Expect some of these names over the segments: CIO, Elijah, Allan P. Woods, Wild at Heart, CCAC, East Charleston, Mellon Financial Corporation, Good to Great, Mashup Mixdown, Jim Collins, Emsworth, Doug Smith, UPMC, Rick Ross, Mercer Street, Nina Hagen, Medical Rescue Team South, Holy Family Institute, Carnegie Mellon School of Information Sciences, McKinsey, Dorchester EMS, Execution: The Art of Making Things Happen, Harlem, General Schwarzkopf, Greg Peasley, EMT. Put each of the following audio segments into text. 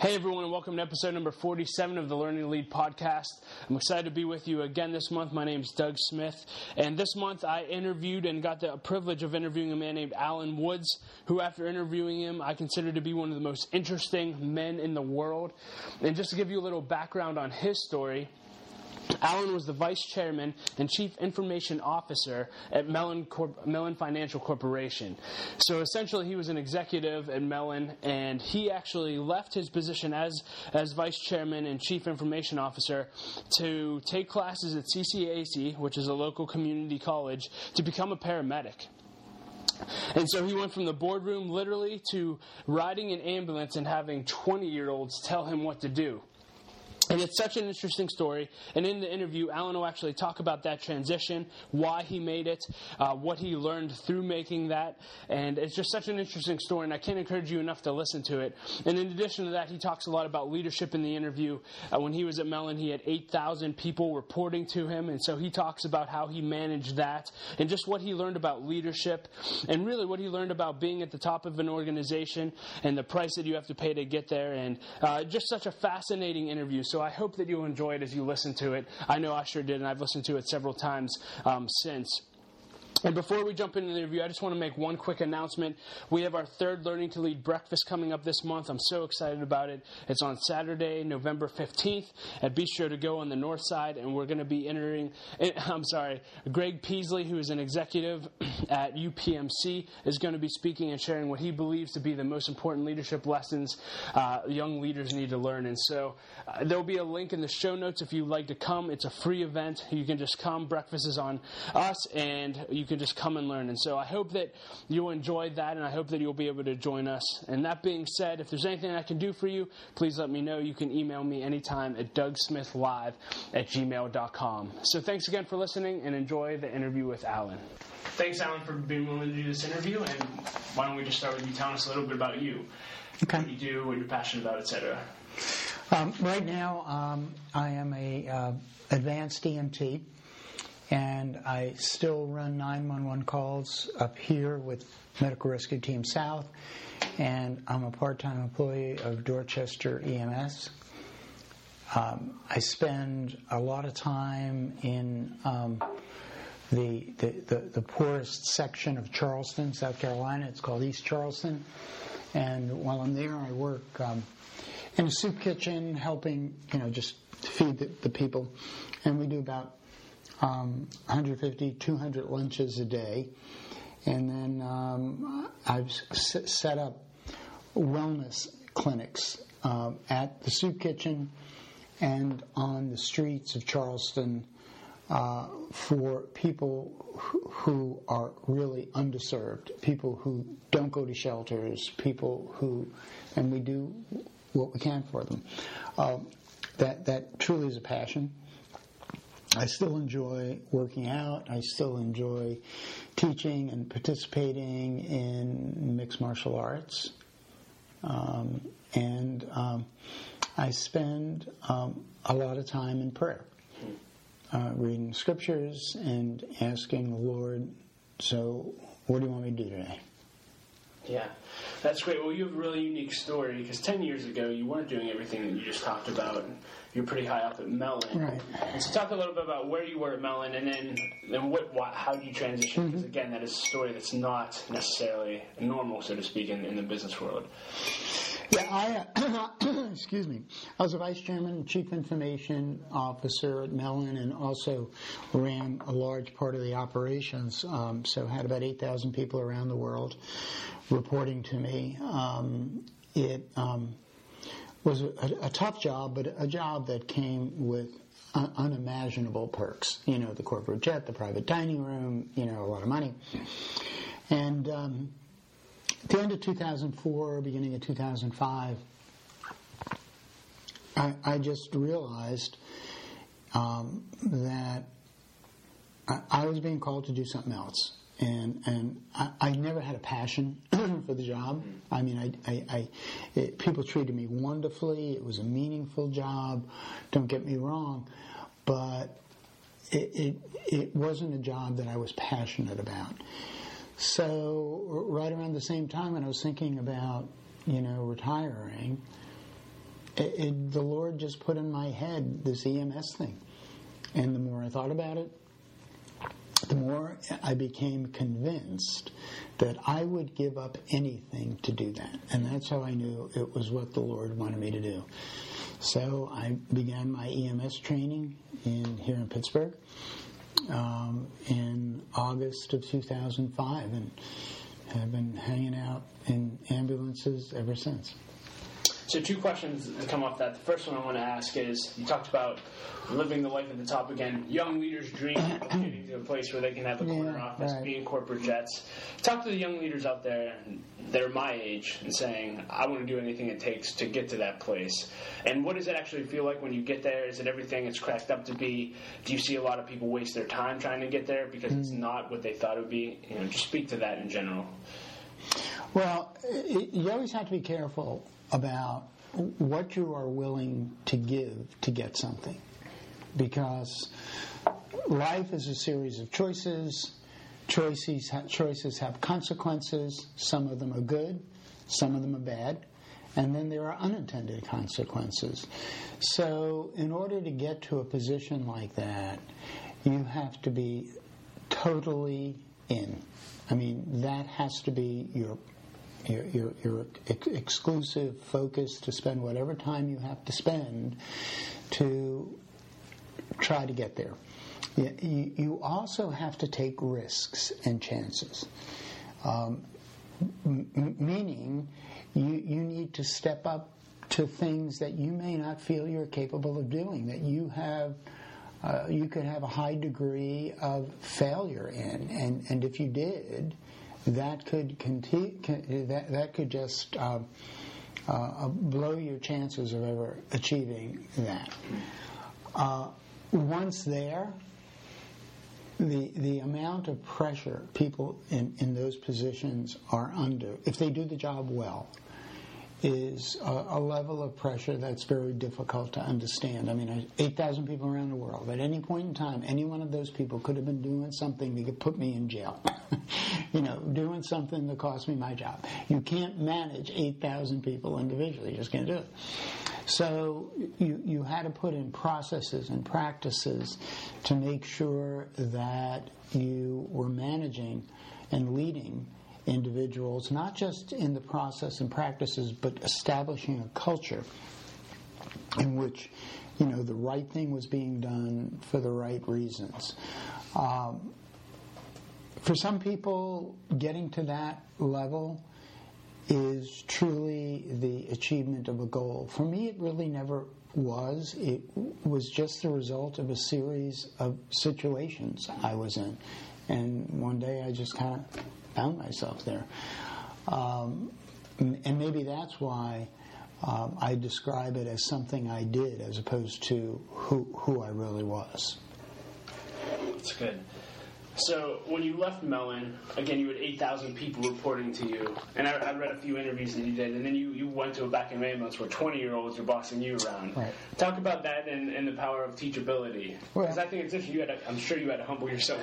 Hey everyone, and welcome to episode number 47 of the Learning to Lead podcast. I'm excited to be with you again this month. My name is Doug Smith, and this month I interviewed and got the privilege of interviewing a man named Allan Woods, who after interviewing him, I consider to be one of the most interesting men in the world. And just to give you a little background on his story, Allan was the vice chairman and chief information officer at Mellon Financial Corporation. So essentially he was an executive at Mellon, and he actually left his position as vice chairman and chief information officer to take classes at CCAC, which is a local community college, to become a paramedic. And so he went from the boardroom literally to riding an ambulance and having 20-year-olds tell him what to do. And it's such an interesting story, and in the interview, Allan will actually talk about that transition, why he made it, what he learned through making that, and it's just such an interesting story, and I can't encourage you enough to listen to it. And in addition to that, he talks a lot about leadership in the interview. When he was at Mellon, he had 8,000 people reporting to him, and so he talks about how he managed that, and just what he learned about leadership, and really what he learned about being at the top of an organization, and the price that you have to pay to get there, and just such a fascinating interview. So I hope that you'll enjoy it as you listen to it. I know I sure did, and I've listened to it several times since. And before we jump into the interview, I just want to make one quick announcement. We have our third Learning to Lead breakfast coming up this month. I'm so excited about it. It's on Saturday, November 15th at Bistro to Go on the north side, and we're going to be Greg Peasley, who is an executive at UPMC, is going to be speaking and sharing what he believes to be the most important leadership lessons young leaders need to learn. And so there'll be a link in the show notes if you'd like to come. It's a free event. You can just come. Breakfast is on us, and you can just come and learn. And so I hope that you'll enjoy that, and I hope that you'll be able to join us. And that being said, if there's anything I can do for you, please let me know. You can email me anytime at DougSmithLive@gmail.com. So thanks again for listening, and enjoy the interview with Allan. Thanks, Allan, for being willing to do this interview. And why don't we just start with you telling us a little bit about you, okay, what you do, what you're passionate about, etc. Right now, I am a advanced EMT. And I still run 911 calls up here with Medical Rescue Team South. And I'm a part-time employee of Dorchester EMS. I spend a lot of time in the poorest section of Charleston, South Carolina. It's called East Charleston. And while I'm there, I work in a soup kitchen helping, just feed the people. And we do about 150, 200 lunches a day. And then I've set up wellness clinics at the soup kitchen and on the streets of Charleston for people who are really underserved, people who don't go to shelters, and we do what we can for them. That truly is a passion. I still enjoy working out. I still enjoy teaching and participating in mixed martial arts. I spend a lot of time in prayer, reading scriptures and asking the Lord, so what do you want me to do today? Yeah, that's great. Well, you have a really unique story, because 10 years ago you weren't doing everything that you just talked about. You're pretty high up at Mellon. Right. And so talk a little bit about where you were at Mellon, and then how do you transition? Mm-hmm. Because, again, that is a story that's not necessarily normal, so to speak, in the business world. Yeah, excuse me. I was a vice chairman and chief information officer at Mellon, and also ran a large part of the operations, so had about 8,000 people around the world reporting to me. It was a tough job, but a job that came with unimaginable perks. The corporate jet, the private dining room, a lot of money. And at the end of 2004, beginning of 2005, I just realized that I was being called to do something else. And I never had a passion for the job. I mean, people treated me wonderfully. It was a meaningful job. Don't get me wrong, but it wasn't a job that I was passionate about. So right around the same time when I was thinking about retiring, the Lord just put in my head this EMS thing. And the more I thought about it, the more I became convinced that I would give up anything to do that. And that's how I knew it was what the Lord wanted me to do. So I began my EMS training here in Pittsburgh in August of 2005 and have been hanging out in ambulances ever since. So two questions that come off that. The first one I want to ask is, you talked about living the life at the top again. Young leaders dream of getting to a place where they can have a corner office, be in corporate jets. Talk to the young leaders out there that are my age and saying, I want to do anything it takes to get to that place. And what does it actually feel like when you get there? Is it everything it's cracked up to be? Do you see a lot of people waste their time trying to get there because it's not what they thought it would be? You know, just speak to that in general. Well, you always have to be careful about what you are willing to give to get something, because life is a series of choices. Choices have consequences. Some of them are good, some of them are bad, and then there are unintended consequences. So in order to get to a position like that, you have to be totally in. I mean, that has to be your exclusive focus, to spend whatever time you have to spend to try to get there. You also have to take risks and chances, meaning you need to step up to things that you may not feel you're capable of doing, that you have. You could have a high degree of failure in, and if you did, that could that could just blow your chances of ever achieving that. Once there, the amount of pressure people in those positions are under, if they do the job well, is a level of pressure that's very difficult to understand. I mean, 8,000 people around the world. At any point in time, any one of those people could have been doing something that could put me in jail. You know, doing something that cost me my job. You can't manage 8,000 people individually. You just can't do it. So you had to put in processes and practices to make sure that you were managing and leading individuals, not just in the process and practices, but establishing a culture in which, you know, the right thing was being done for the right reasons. For some people, getting to that level is truly the achievement of a goal. For me, it really never was. It was just the result of a series of situations I was in. And one day I just kind of found myself there. And maybe that's why I describe it as something I did as opposed to who I really was. That's good. So when you left Mellon, again, you had 8,000 people reporting to you. And I read a few interviews that you did. And then you went to a back in Ramos where 20-year-olds were bossing you around. Right. Talk about that and the power of teachability. Because I think it's interesting. I'm sure you had to humble yourself.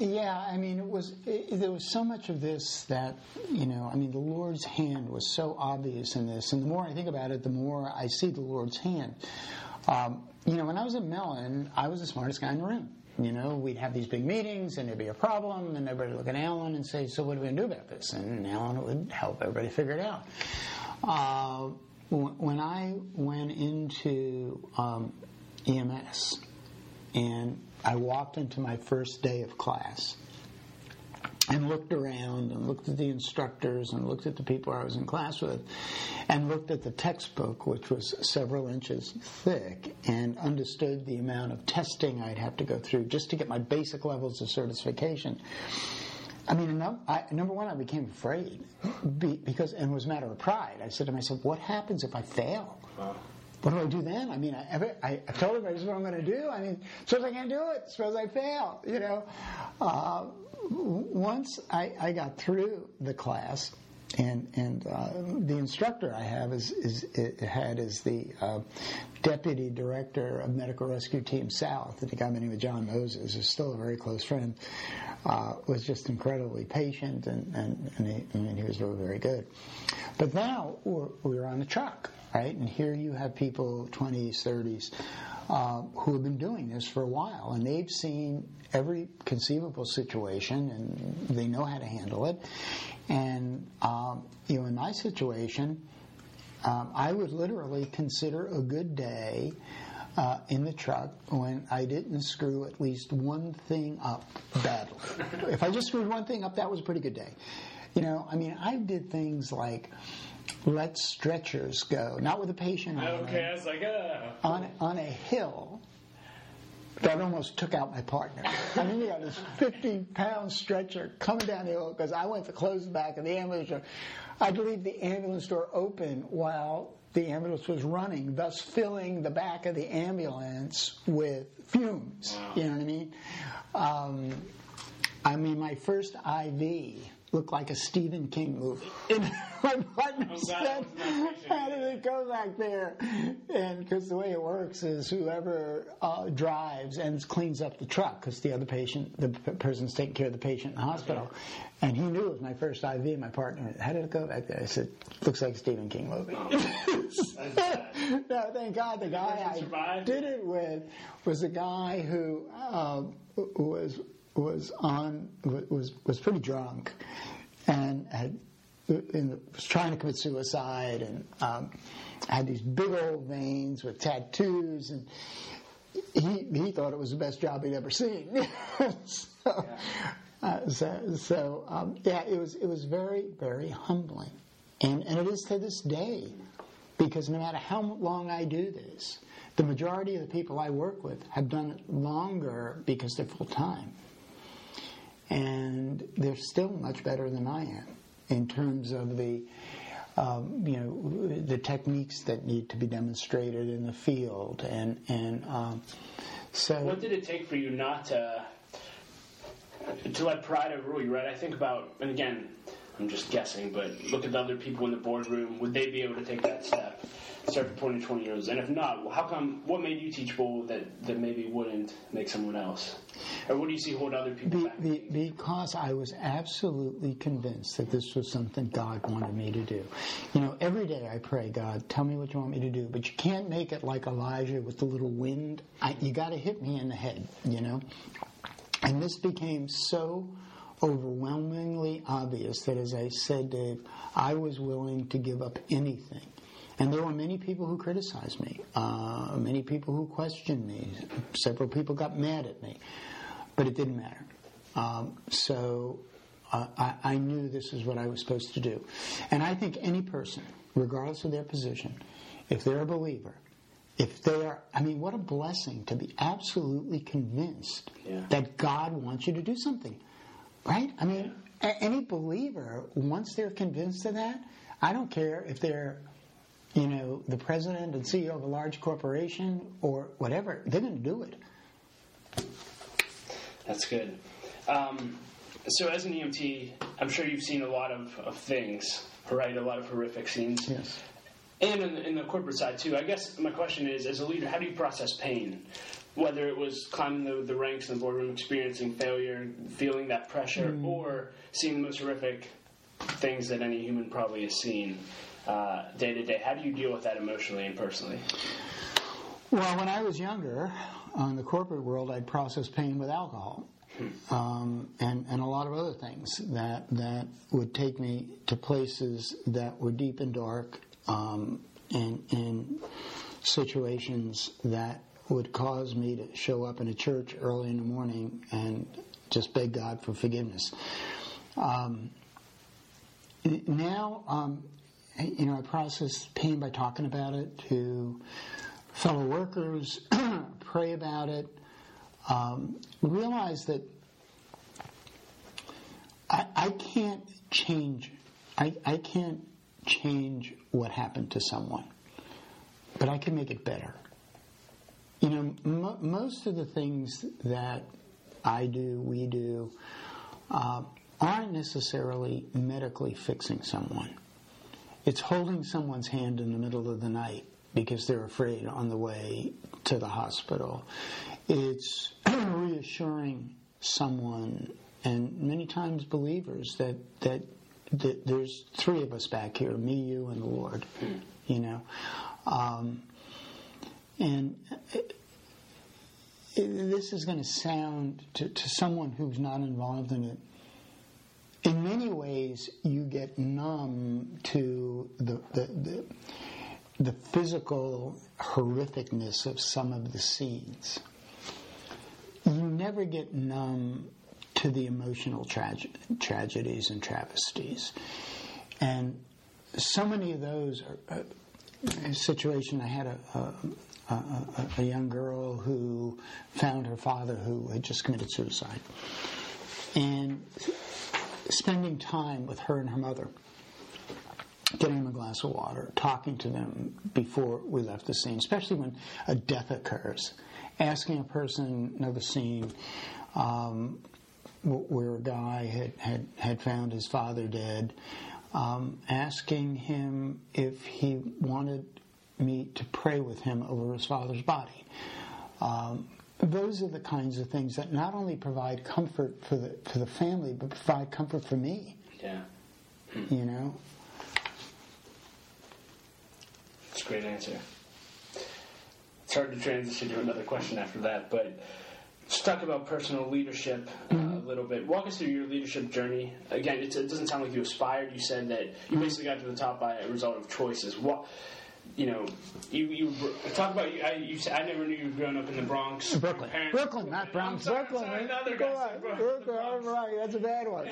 Yeah, I mean, there was so much of this that, you know, I mean, the Lord's hand was so obvious in this. And the more I think about it, the more I see the Lord's hand. You know, when I was at Mellon, I was the smartest guy in the room. You know, we'd have these big meetings, and there'd be a problem, and everybody would look at Allan and say, so what are we going to do about this? And Allan would help everybody figure it out. When I went into EMS, and I walked into my first day of class, and looked around, and looked at the instructors, and looked at the people I was in class with, and looked at the textbook, which was several inches thick, and understood the amount of testing I'd have to go through just to get my basic levels of certification. I mean, number one, I became afraid, because, and it was a matter of pride. I said to myself, what happens if I fail? What do I do then? I mean, I told everybody this is what I'm going to do. I mean, suppose I can't do it. Suppose I fail, you know. Once I got through the class, and the instructor I have is the deputy director of Medical Rescue Team South, and a guy by the name of John Moses, who's still a very close friend, was just incredibly patient, and he was really very good. But now we were on a truck. right? And here you have people, 20s, 30s, who have been doing this for a while, and they've seen every conceivable situation, and they know how to handle it. And, you know, in my situation, I would literally consider a good day in the truck when I didn't screw at least one thing up badly. If I just screwed one thing up, that was a pretty good day. You know, I mean, I did things like let stretchers go, not with a patient on a hill that almost took out my partner. I mean, we got this 50-pound stretcher coming down the hill because I went to close the back of the ambulance door. I'd leave the ambulance door open while the ambulance was running, thus filling the back of the ambulance with fumes. Wow. You know what I mean? I mean, my first IV looked like a Stephen King movie. My partner said, how did it go back there? And because the way it works is whoever drives and cleans up the truck, because the other patient, the person's taking care of the patient in the hospital. Okay. And he knew it was my first IV, my partner. How did it go back there? I said, looks like a Stephen King movie. No, thank God the guy I did it with was a guy who was pretty drunk and was trying to commit suicide and had these big old veins with tattoos, and he thought it was the best job he'd ever seen. So it was very, very humbling, and it is to this day, because no matter how long I do this, the majority of the people I work with have done it longer because they're full time. And they're still much better than I am in terms of the, you know, the techniques that need to be demonstrated in the field, and so. What did it take for you not to let pride overrule you? Right, I think about, and again, I'm just guessing, but look at the other people in the boardroom. Would they be able to take that step, start for 20, 20 years? And if not, how come? What made you teachable that maybe wouldn't make someone else? Or what do you see hold other people back? Because I was absolutely convinced that this was something God wanted me to do. You know, every day I pray, God, tell me what you want me to do, but you can't make it like Elijah with the little wind. You got to hit me in the head, you know? And this became so overwhelmingly obvious that, as I said, Dave, I was willing to give up anything. And there were many people who criticized me, many people who questioned me. Several people got mad at me, but it didn't matter. So I knew this is what I was supposed to do. And I think any person, regardless of their position, if they're a believer, if they are, I mean, what a blessing to be absolutely convinced that God wants you to do something. Right? I mean, any believer, once they're convinced of that, I don't care if they're, you know, the president and CEO of a large corporation or whatever, they're going to do it. That's good. So as an EMT, I'm sure you've seen a lot of things, right? A lot of horrific scenes. Yes. And in the corporate side, too. I guess my question is, as a leader, how do you process pain? Whether it was climbing the ranks in the boardroom, experiencing failure, feeling that pressure, or seeing the most horrific things that any human probably has seen day to day. How do you deal with that emotionally and personally? Well, when I was younger, in the corporate world, I'd process pain with alcohol and a lot of other things that would take me to places that were deep and dark and situations that would cause me to show up in a church early in the morning and just beg God for forgiveness. Now, you know, I process pain by talking about it to fellow workers, pray about it, realize that I can't change. I can't change what happened to someone, but I can make it better. You know, most of the things that I do, we do, aren't necessarily medically fixing someone. It's holding someone's hand in the middle of the night because they're afraid on the way to the hospital. It's reassuring someone, and many times believers, that there's three of us back here, me, you, and the Lord. you know. This is going to sound to someone who's not involved in it, in many ways you get numb to the physical horrificness of some of the scenes. You never get numb to the emotional tragedies and travesties. And so many of those are a situation. I had a young girl who found her father who had just committed suicide. And spending time with her and her mother, getting them a glass of water, talking to them before we left the scene, especially when a death occurs, asking a person, another scene where a guy had found his father dead, asking him if he wanted me to pray with him over his father's body. Those are the kinds of things that not only provide comfort for the family, but provide comfort for me. Yeah. You know? That's a great answer. It's hard to transition to another question after that, but let's talk about personal leadership a little bit. Walk us through your leadership journey. Again, it doesn't sound like you aspired. You said that you basically got to the top by a result of choices. What... You know, you talk about. I never knew you were growing up in the Bronx. Brooklyn, not Bronx. Brooklyn. Brooklyn, right? That's a bad one.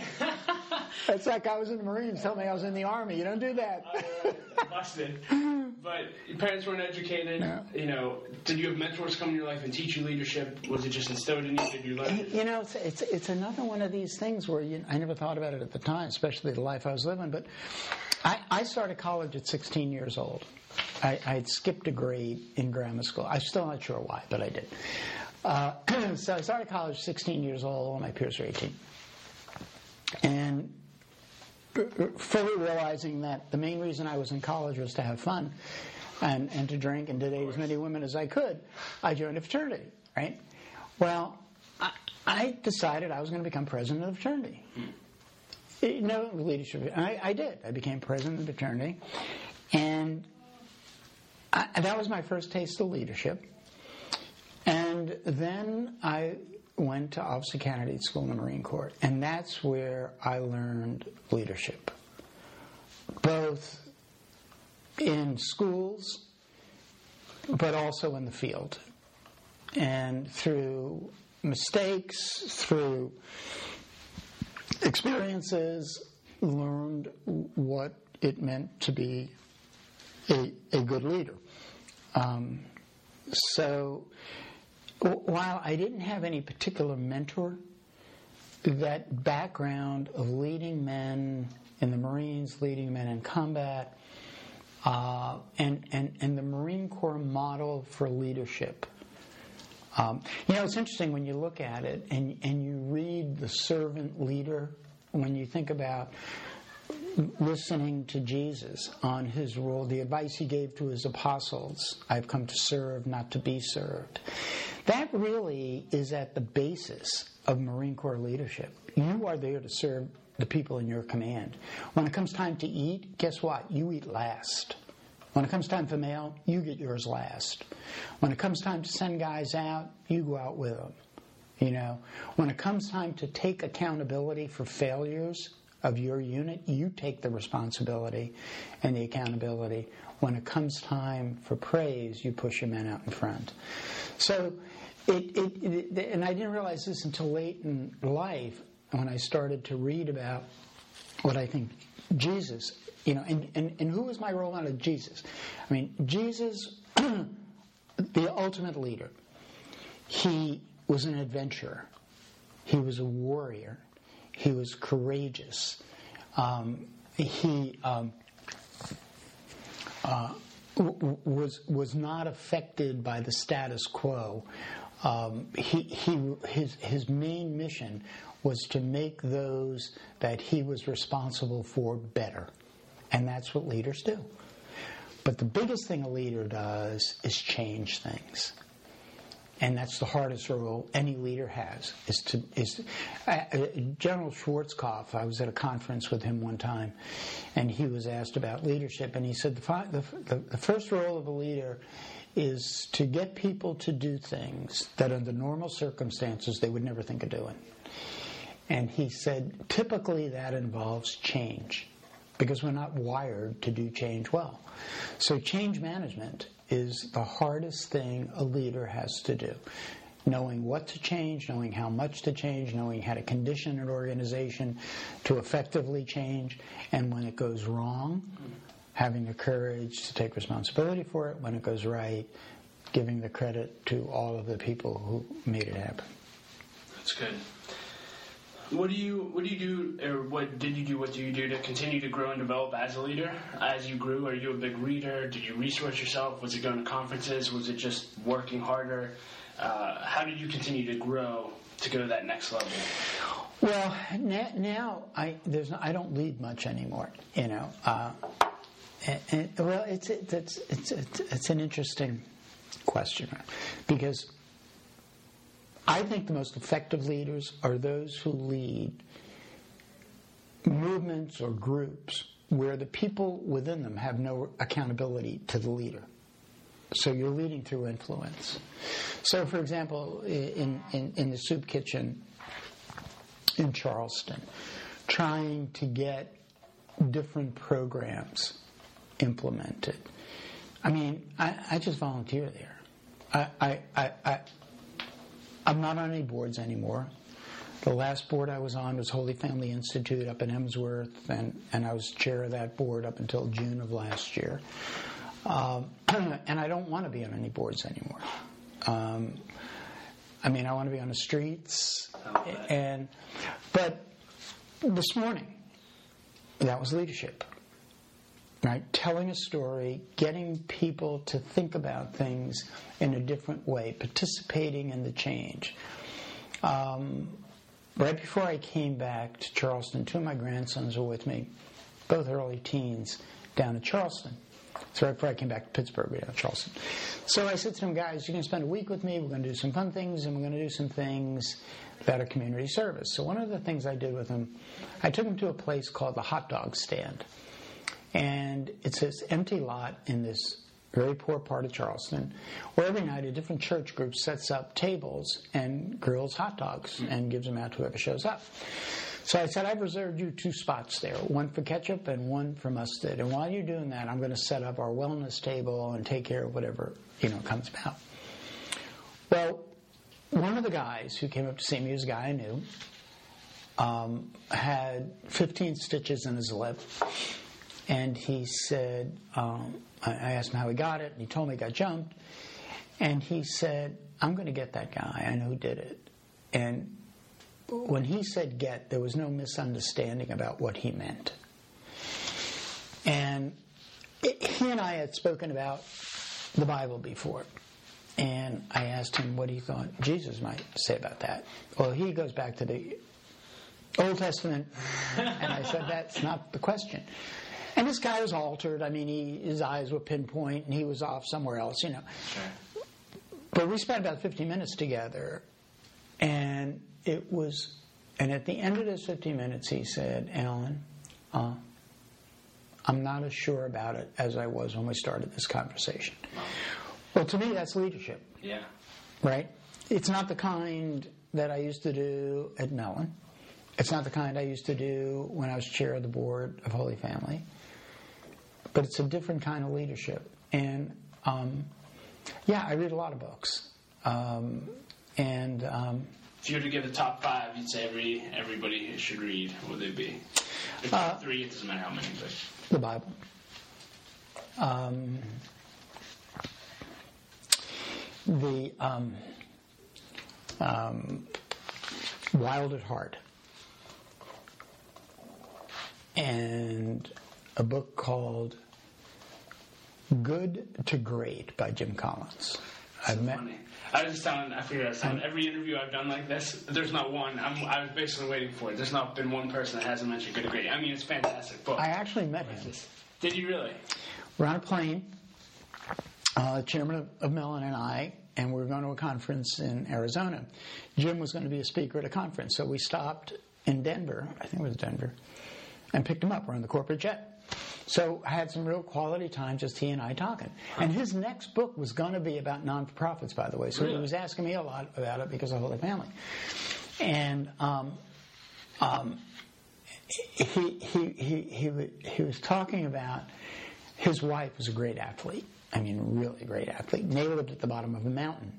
It's like I was in the Marines. Tell me I was in the Army. You don't do that. Busted. But your parents weren't educated. No. You know, did you have mentors come in your life and teach you leadership? Was it just instilled in you? Did you learn? You know, it's another one of these things where I never thought about it at the time, especially the life I was living. But I started college at 16 years old. I'd skipped a grade in grammar school. I'm still not sure why, but I did. So I started college 16 years old. All my peers were 18. And fully realizing that the main reason I was in college was to have fun and to drink and to date as many women as I could, I joined a fraternity, right? Well, I decided I was going to become president of the fraternity. No leadership. I did. I became president of the fraternity. And... that was my first taste of leadership. And then I went to Officer Candidate School in the Marine Corps, and that's where I learned leadership, both in schools but also in the field. And through mistakes, through experiences, learned what it meant to be a good leader. While I didn't have any particular mentor, that background of leading men in the Marines, leading men in combat, and the Marine Corps model for leadership. You know, it's interesting when you look at it and you read the servant leader, when you think about listening to Jesus on his role, the advice he gave to his apostles, I've come to serve, not to be served. That really is at the basis of Marine Corps leadership. You are there to serve the people in your command. When it comes time to eat, guess what? You eat last. When it comes time for mail, you get yours last. When it comes time to send guys out, you go out with them. You know, when it comes time to take accountability for failures of your unit, you take the responsibility and the accountability. When it comes time for praise, you push your men out in front. So, and I didn't realize this until late in life when I started to read about what I think Jesus, you know, and who was my role model? Jesus. I mean, Jesus, the ultimate leader. He was an adventurer. He was a warrior. He was courageous. He was not affected by the status quo. His main mission was to make those that he was responsible for better, and that's what leaders do. But the biggest thing a leader does is change things. And that's the hardest role any leader has. General Schwarzkopf, I was at a conference with him one time, and he was asked about leadership, and he said the first role of a leader is to get people to do things that under normal circumstances they would never think of doing. And he said typically that involves change, because we're not wired to do change well. So change management is the hardest thing a leader has to do. Knowing what to change, knowing how much to change, knowing how to condition an organization to effectively change, and when it goes wrong, having the courage to take responsibility for it. When it goes right, giving the credit to all of the people who made it happen. That's good. What do you do to continue to grow and develop as a leader? As you grew, are you a big reader? Did you resource yourself? Was it going to conferences? Was it just working harder? How did you continue to grow to go to that next level? Well, now I don't lead much anymore. It's an interesting question, because I think the most effective leaders are those who lead movements or groups where the people within them have no accountability to the leader. So you're leading through influence. So, for example, in the soup kitchen in Charleston, trying to get different programs implemented. I mean, I just volunteer there. I'm not on any boards anymore. The last board I was on was Holy Family Institute up in Emsworth, and I was chair of that board up until June of last year. And I don't want to be on any boards anymore. I want to be on the streets. But this morning, that was leadership, right? Telling a story, getting people to think about things in a different way, participating in the change. Right before I came back to Charleston, two of my grandsons were with me, both early teens, down in Charleston. So right before I came back to Pittsburgh, we were in Charleston. So I said to them, guys, you're going to spend a week with me. We're going to do some fun things, and we're going to do some things that are community service. So one of the things I did with them, I took them to a place called the Hot Dog Stand. And it's this empty lot in this very poor part of Charleston where every night a different church group sets up tables and grills hot dogs and gives them out to whoever shows up. So I said, I've reserved you two spots there, one for ketchup and one for mustard. And while you're doing that, I'm going to set up our wellness table and take care of whatever, comes about. Well, one of the guys who came up to see me, was a guy I knew, had 15 stitches in his lip. And he said, I asked him how he got it, and he told me he got jumped. And he said, I'm going to get that guy. I know who did it. And when he said get, there was no misunderstanding about what he meant. And he and I had spoken about the Bible before. And I asked him what he thought Jesus might say about that. Well, he goes back to the Old Testament. And I said, that's not the question. And this guy was altered. His eyes were pinpoint, and he was off somewhere else, Sure. But we spent about 15 minutes together, and it was... And at the end of those 15 minutes, he said, Allan, I'm not as sure about it as I was when we started this conversation. Wow. Well, to me, that's leadership. Yeah. Right? It's not the kind that I used to do at Mellon. It's not the kind I used to do when I was chair of the board of Holy Family. But it's a different kind of leadership. And, I read a lot of books. If you were to give the top five, you'd say everybody should read. What would they be? If three, it doesn't matter how many. But. The Bible. Wild at Heart. And a book called Good to Great by Jim Collins. Every interview I've done like this, there's not one. I was basically waiting for it. There's not been one person that hasn't mentioned Good to Great. It's a fantastic book. I actually met him. Did you really? We're on a plane, the chairman of Mellon and I, and we were going to a conference in Arizona. Jim was going to be a speaker at a conference, so we stopped in Denver, I think it was Denver, and picked him up. We're on the corporate jet. So I had some real quality time, just he and I talking. And his next book was going to be about non-for-profits, by the way, so he was asking me a lot about it because of the Holy Family. And he was talking about his wife was a great athlete. I mean, really great athlete. And they lived at the bottom of a mountain.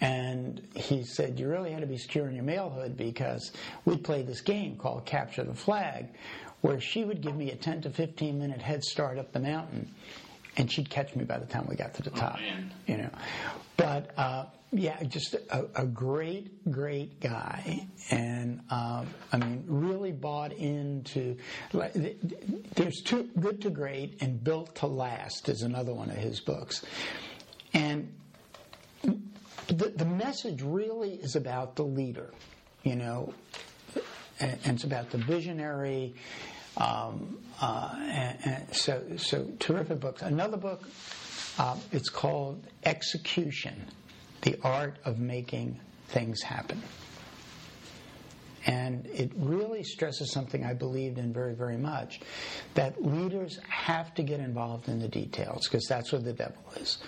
And he said, you really had to be secure in your malehood because we played this game called Capture the Flag, where she would give me a 10 to 15-minute head start up the mountain, and she'd catch me by the time we got to the top. You know, but yeah, just a great, great guy, and I mean, really bought into. There's two, Good to Great and Built to Last is another one of his books, and the message really is about the leader, you know, and it's about the visionary. So terrific books. Another book, it's called Execution: The Art of Making Things Happen. And it really stresses something I believed in very, very much, that leaders have to get involved in the details because that's where the devil is.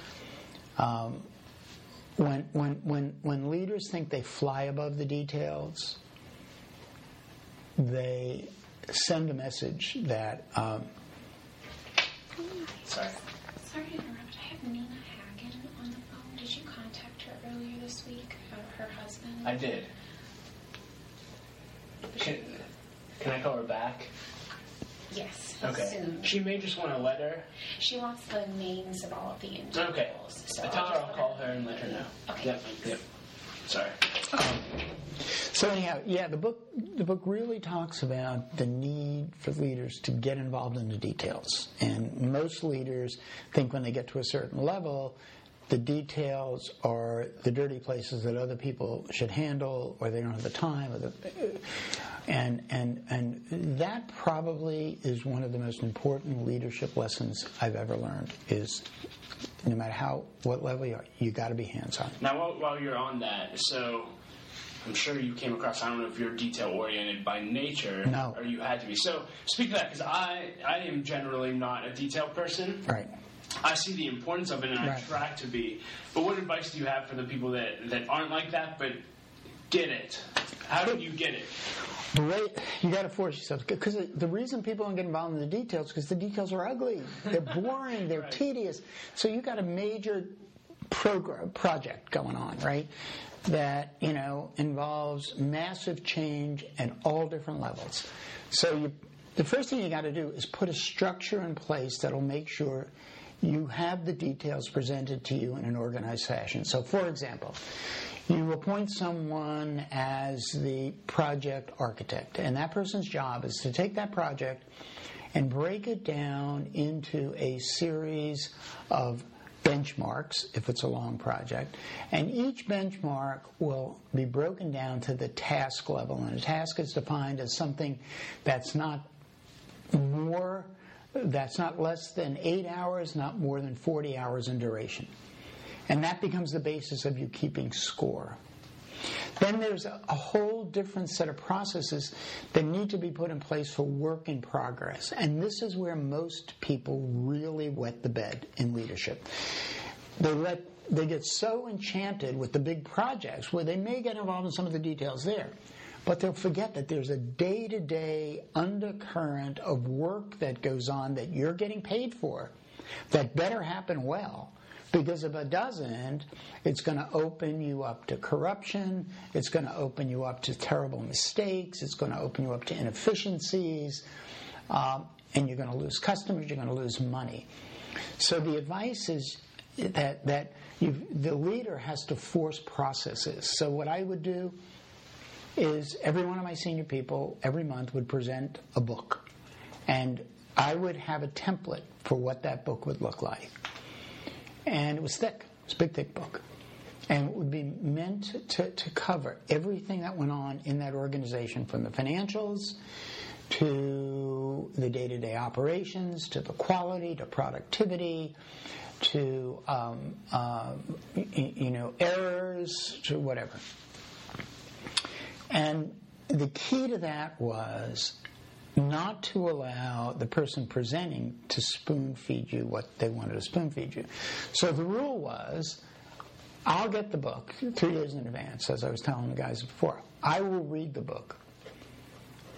When leaders think they fly above the details, they send a message that. Sorry to interrupt. I have Nina Hagen on the phone. Did you contact her earlier this week about her husband? I did. Can I call her back? Yes. Okay. Soon. She may just want a letter. She wants the names of all of the individuals. Okay. So I tell her I'll call her and let her know. Okay. Yep. Sorry. So anyhow, yeah, the book really talks about the need for leaders to get involved in the details. And most leaders think when they get to a certain level, the details are the dirty places that other people should handle, or they don't have the time. And that probably is one of the most important leadership lessons I've ever learned is no matter what level you are, you got to be hands-on. Now, while you're on that, so I'm sure you came across, I don't know if you're detail-oriented by nature. No. Or you had to be. So speak to that, because I am generally not a detail person. Right. I see the importance of it, and I try to be. But what advice do you have for the people that aren't like that but get it? How do you get it? The way you got to force yourself, because the reason people don't get involved in the details is because the details are ugly. They're boring. They're tedious. So you got a major project going on, right? That, you know, involves massive change at all different levels. So the first thing you got to do is put a structure in place that'll make sure you have the details presented to you in an organized fashion. So, for example, you appoint someone as the project architect, and that person's job is to take that project and break it down into a series of benchmarks, if it's a long project, and each benchmark will be broken down to the task level, and a task is defined as something that's not less than 8 hours, not more than 40 hours in duration. And that becomes the basis of you keeping score. Then there's a whole different set of processes that need to be put in place for work in progress. And this is where most people really wet the bed in leadership. They get so enchanted with the big projects where they may get involved in some of the details there. But they'll forget that there's a day-to-day undercurrent of work that goes on that you're getting paid for that better happen well. Because if it doesn't, it's going to open you up to corruption. It's going to open you up to terrible mistakes. It's going to open you up to inefficiencies. And you're going to lose customers. You're going to lose money. So the advice is that the leader has to force processes. So what I would do is every one of my senior people every month would present a book. And I would have a template for what that book would look like. And it was thick. It was a big, thick book. And it would be meant to cover everything that went on in that organization, from the financials to the day-to-day operations, to the quality, to productivity, to errors, to whatever. And the key to that was not to allow the person presenting to spoon-feed you what they wanted to spoon-feed you. So the rule was, I'll get the book 3 years in advance, as I was telling the guys before. I will read the book.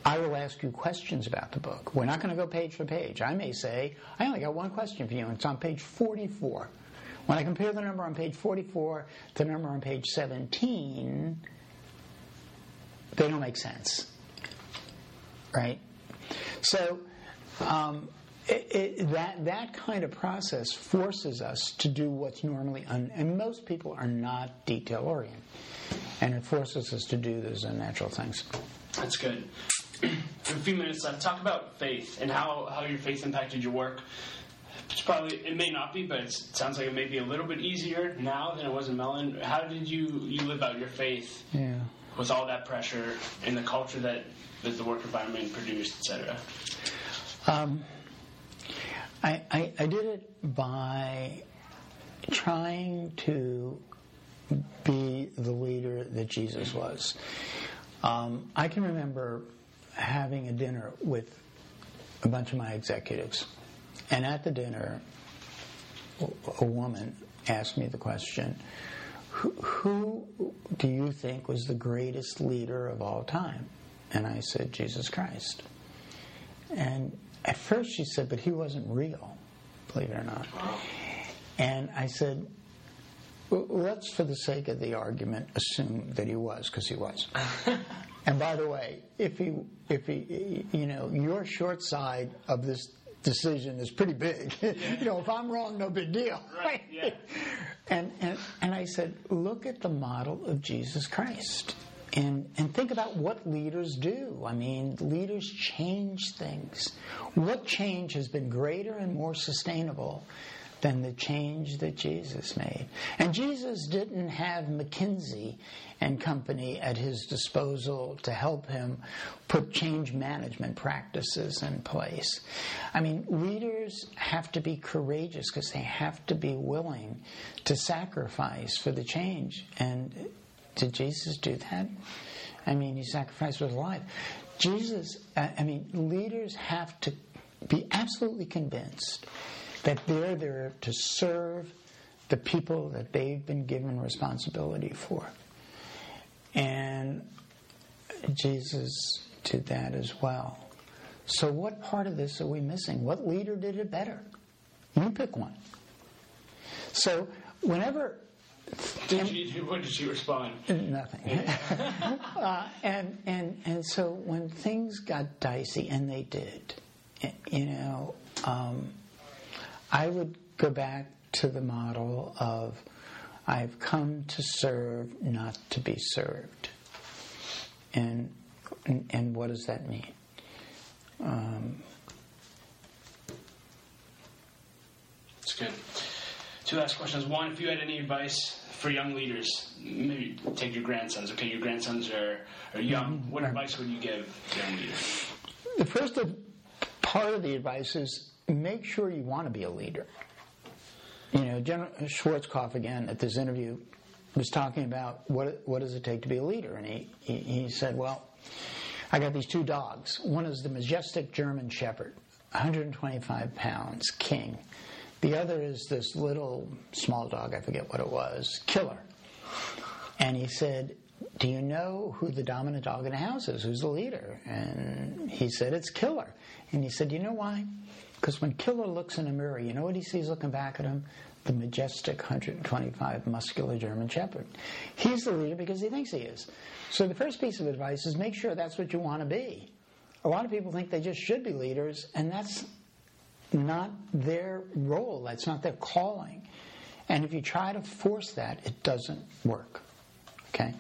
I will ask you questions about the book. We're not going to go page for page. I may say, I only got one question for you, and it's on page 44. When I compare the number on page 44 to the number on page 17, they don't make sense, right? So that kind of process forces us to do what's normally, and most people are not detail-oriented, and it forces us to do those unnatural things. That's good. We have a few minutes left. Talk about faith and how your faith impacted your work. It's probably, it may not be, but it sounds like it may be a little bit easier now than it was in Mellon. How did you live out your faith with all that pressure and the culture that the work environment produced, et cetera? I did it by trying to be the leader that Jesus was. I can remember having a dinner with a bunch of my executives, and at the dinner, a woman asked me the question, who do you think was the greatest leader of all time? And I said, Jesus Christ. And at first she said, but he wasn't real, believe it or not. And I said, well, let's, for the sake of the argument, assume that he was, because he was. And by the way, if he, you know, your short side of this decision is pretty big. Yeah. You know, if I'm wrong, no big deal. Right. Yeah. And I said, look at the model of Jesus Christ, and think about what leaders do. I mean, leaders change things. What change has been greater and more sustainable than the change that Jesus made? And Jesus didn't have McKinsey and company at his disposal to help him put change management practices in place. I mean, leaders have to be courageous because they have to be willing to sacrifice for the change. And did Jesus do that? I mean, he sacrificed his life. Leaders have to be absolutely convinced that they're there to serve the people that they've been given responsibility for. And Jesus did that as well. So what part of this are we missing? What leader did it better? You pick one. So whenever... What did you respond? Nothing. Yeah. And so when things got dicey, and they did, you know... I would go back to the model of, I've come to serve, not to be served. And what does that mean? That's good. Two last questions. One, if you had any advice for young leaders, maybe take your grandsons. Okay, your grandsons are young. What advice would you give young leaders? The first part of the advice is, make sure you want to be a leader. You know, General Schwarzkopf, again, at this interview, was talking about what does it take to be a leader. And he said, well, I got these two dogs. One is the majestic German Shepherd, 125 pounds, king. The other is this little small dog, I forget what it was, killer. And he said, do you know who the dominant dog in the house is? Who's the leader? And he said, it's Killer. And he said, you know why? Because when Killer looks in a mirror, you know what he sees looking back at him? The majestic 125 muscular German Shepherd. He's the leader because he thinks he is. So the first piece of advice is make sure that's what you want to be. A lot of people think they just should be leaders, and that's not their role. That's not their calling. And if you try to force that, it doesn't work. Okay?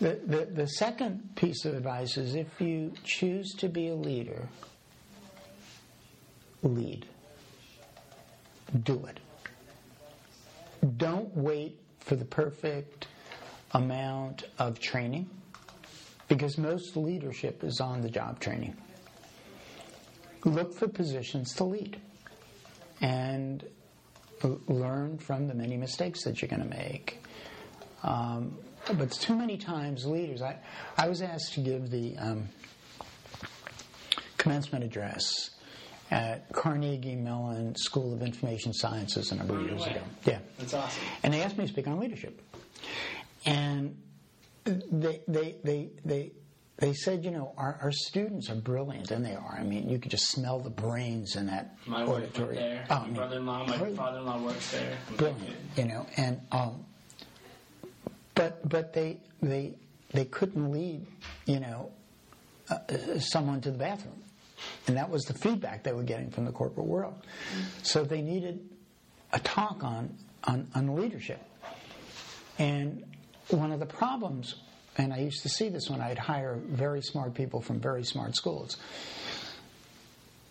The second piece of advice is if you choose to be a leader... lead. Do it. Don't wait for the perfect amount of training, because most leadership is on the job training. Look for positions to lead. And learn from the many mistakes that you're going to make. But too many times leaders, I was asked to give the commencement address at Carnegie Mellon School of Information Sciences a number of years ago. Yeah, that's awesome. And they asked me to speak on leadership. And they said, you know, our students are brilliant, and they are. I mean, you could just smell the brains in that auditorium. My brother-in-law, my father-in-law works there. Brilliant, you know, and but they couldn't lead, you know, someone to the bathroom. And that was the feedback they were getting from the corporate world. So they needed a talk on leadership. And one of the problems, and I used to see this when I'd hire very smart people from very smart schools,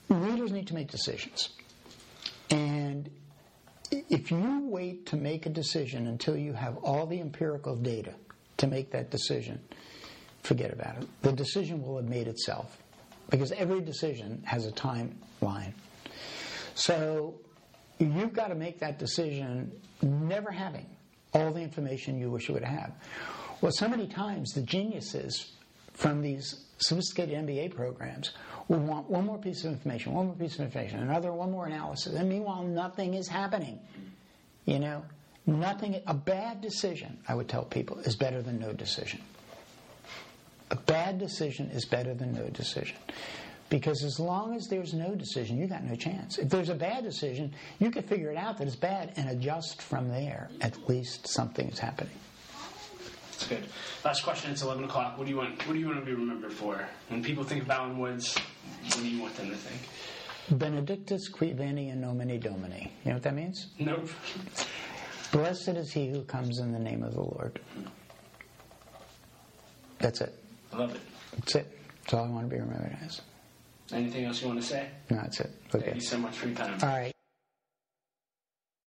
leaders need to make decisions. And if you wait to make a decision until you have all the empirical data to make that decision, forget about it. The decision will have made itself. Because every decision has a timeline. So you've got to make that decision never having all the information you wish you would have. Well, so many times the geniuses from these sophisticated MBA programs will want one more piece of information, another, one more analysis. And meanwhile, nothing is happening. You know, nothing. A bad decision, I would tell people, is better than no decision. A bad decision is better than no decision. Because as long as there's no decision, you got no chance. If there's a bad decision, you can figure it out that it's bad and adjust from there. At least something is happening. That's good. Last question, it's 11 o'clock. What do you want to be remembered for? When people think of Allan Woods, what do you want them to think? Benedictus qui veni in nomine Domini. You know what that means? Nope. Blessed is he who comes in the name of the Lord. That's it. I love it. That's it. That's all I want to be remembered as. Anything else you want to say? No, that's it. Okay. Thank you so much for your time. All right.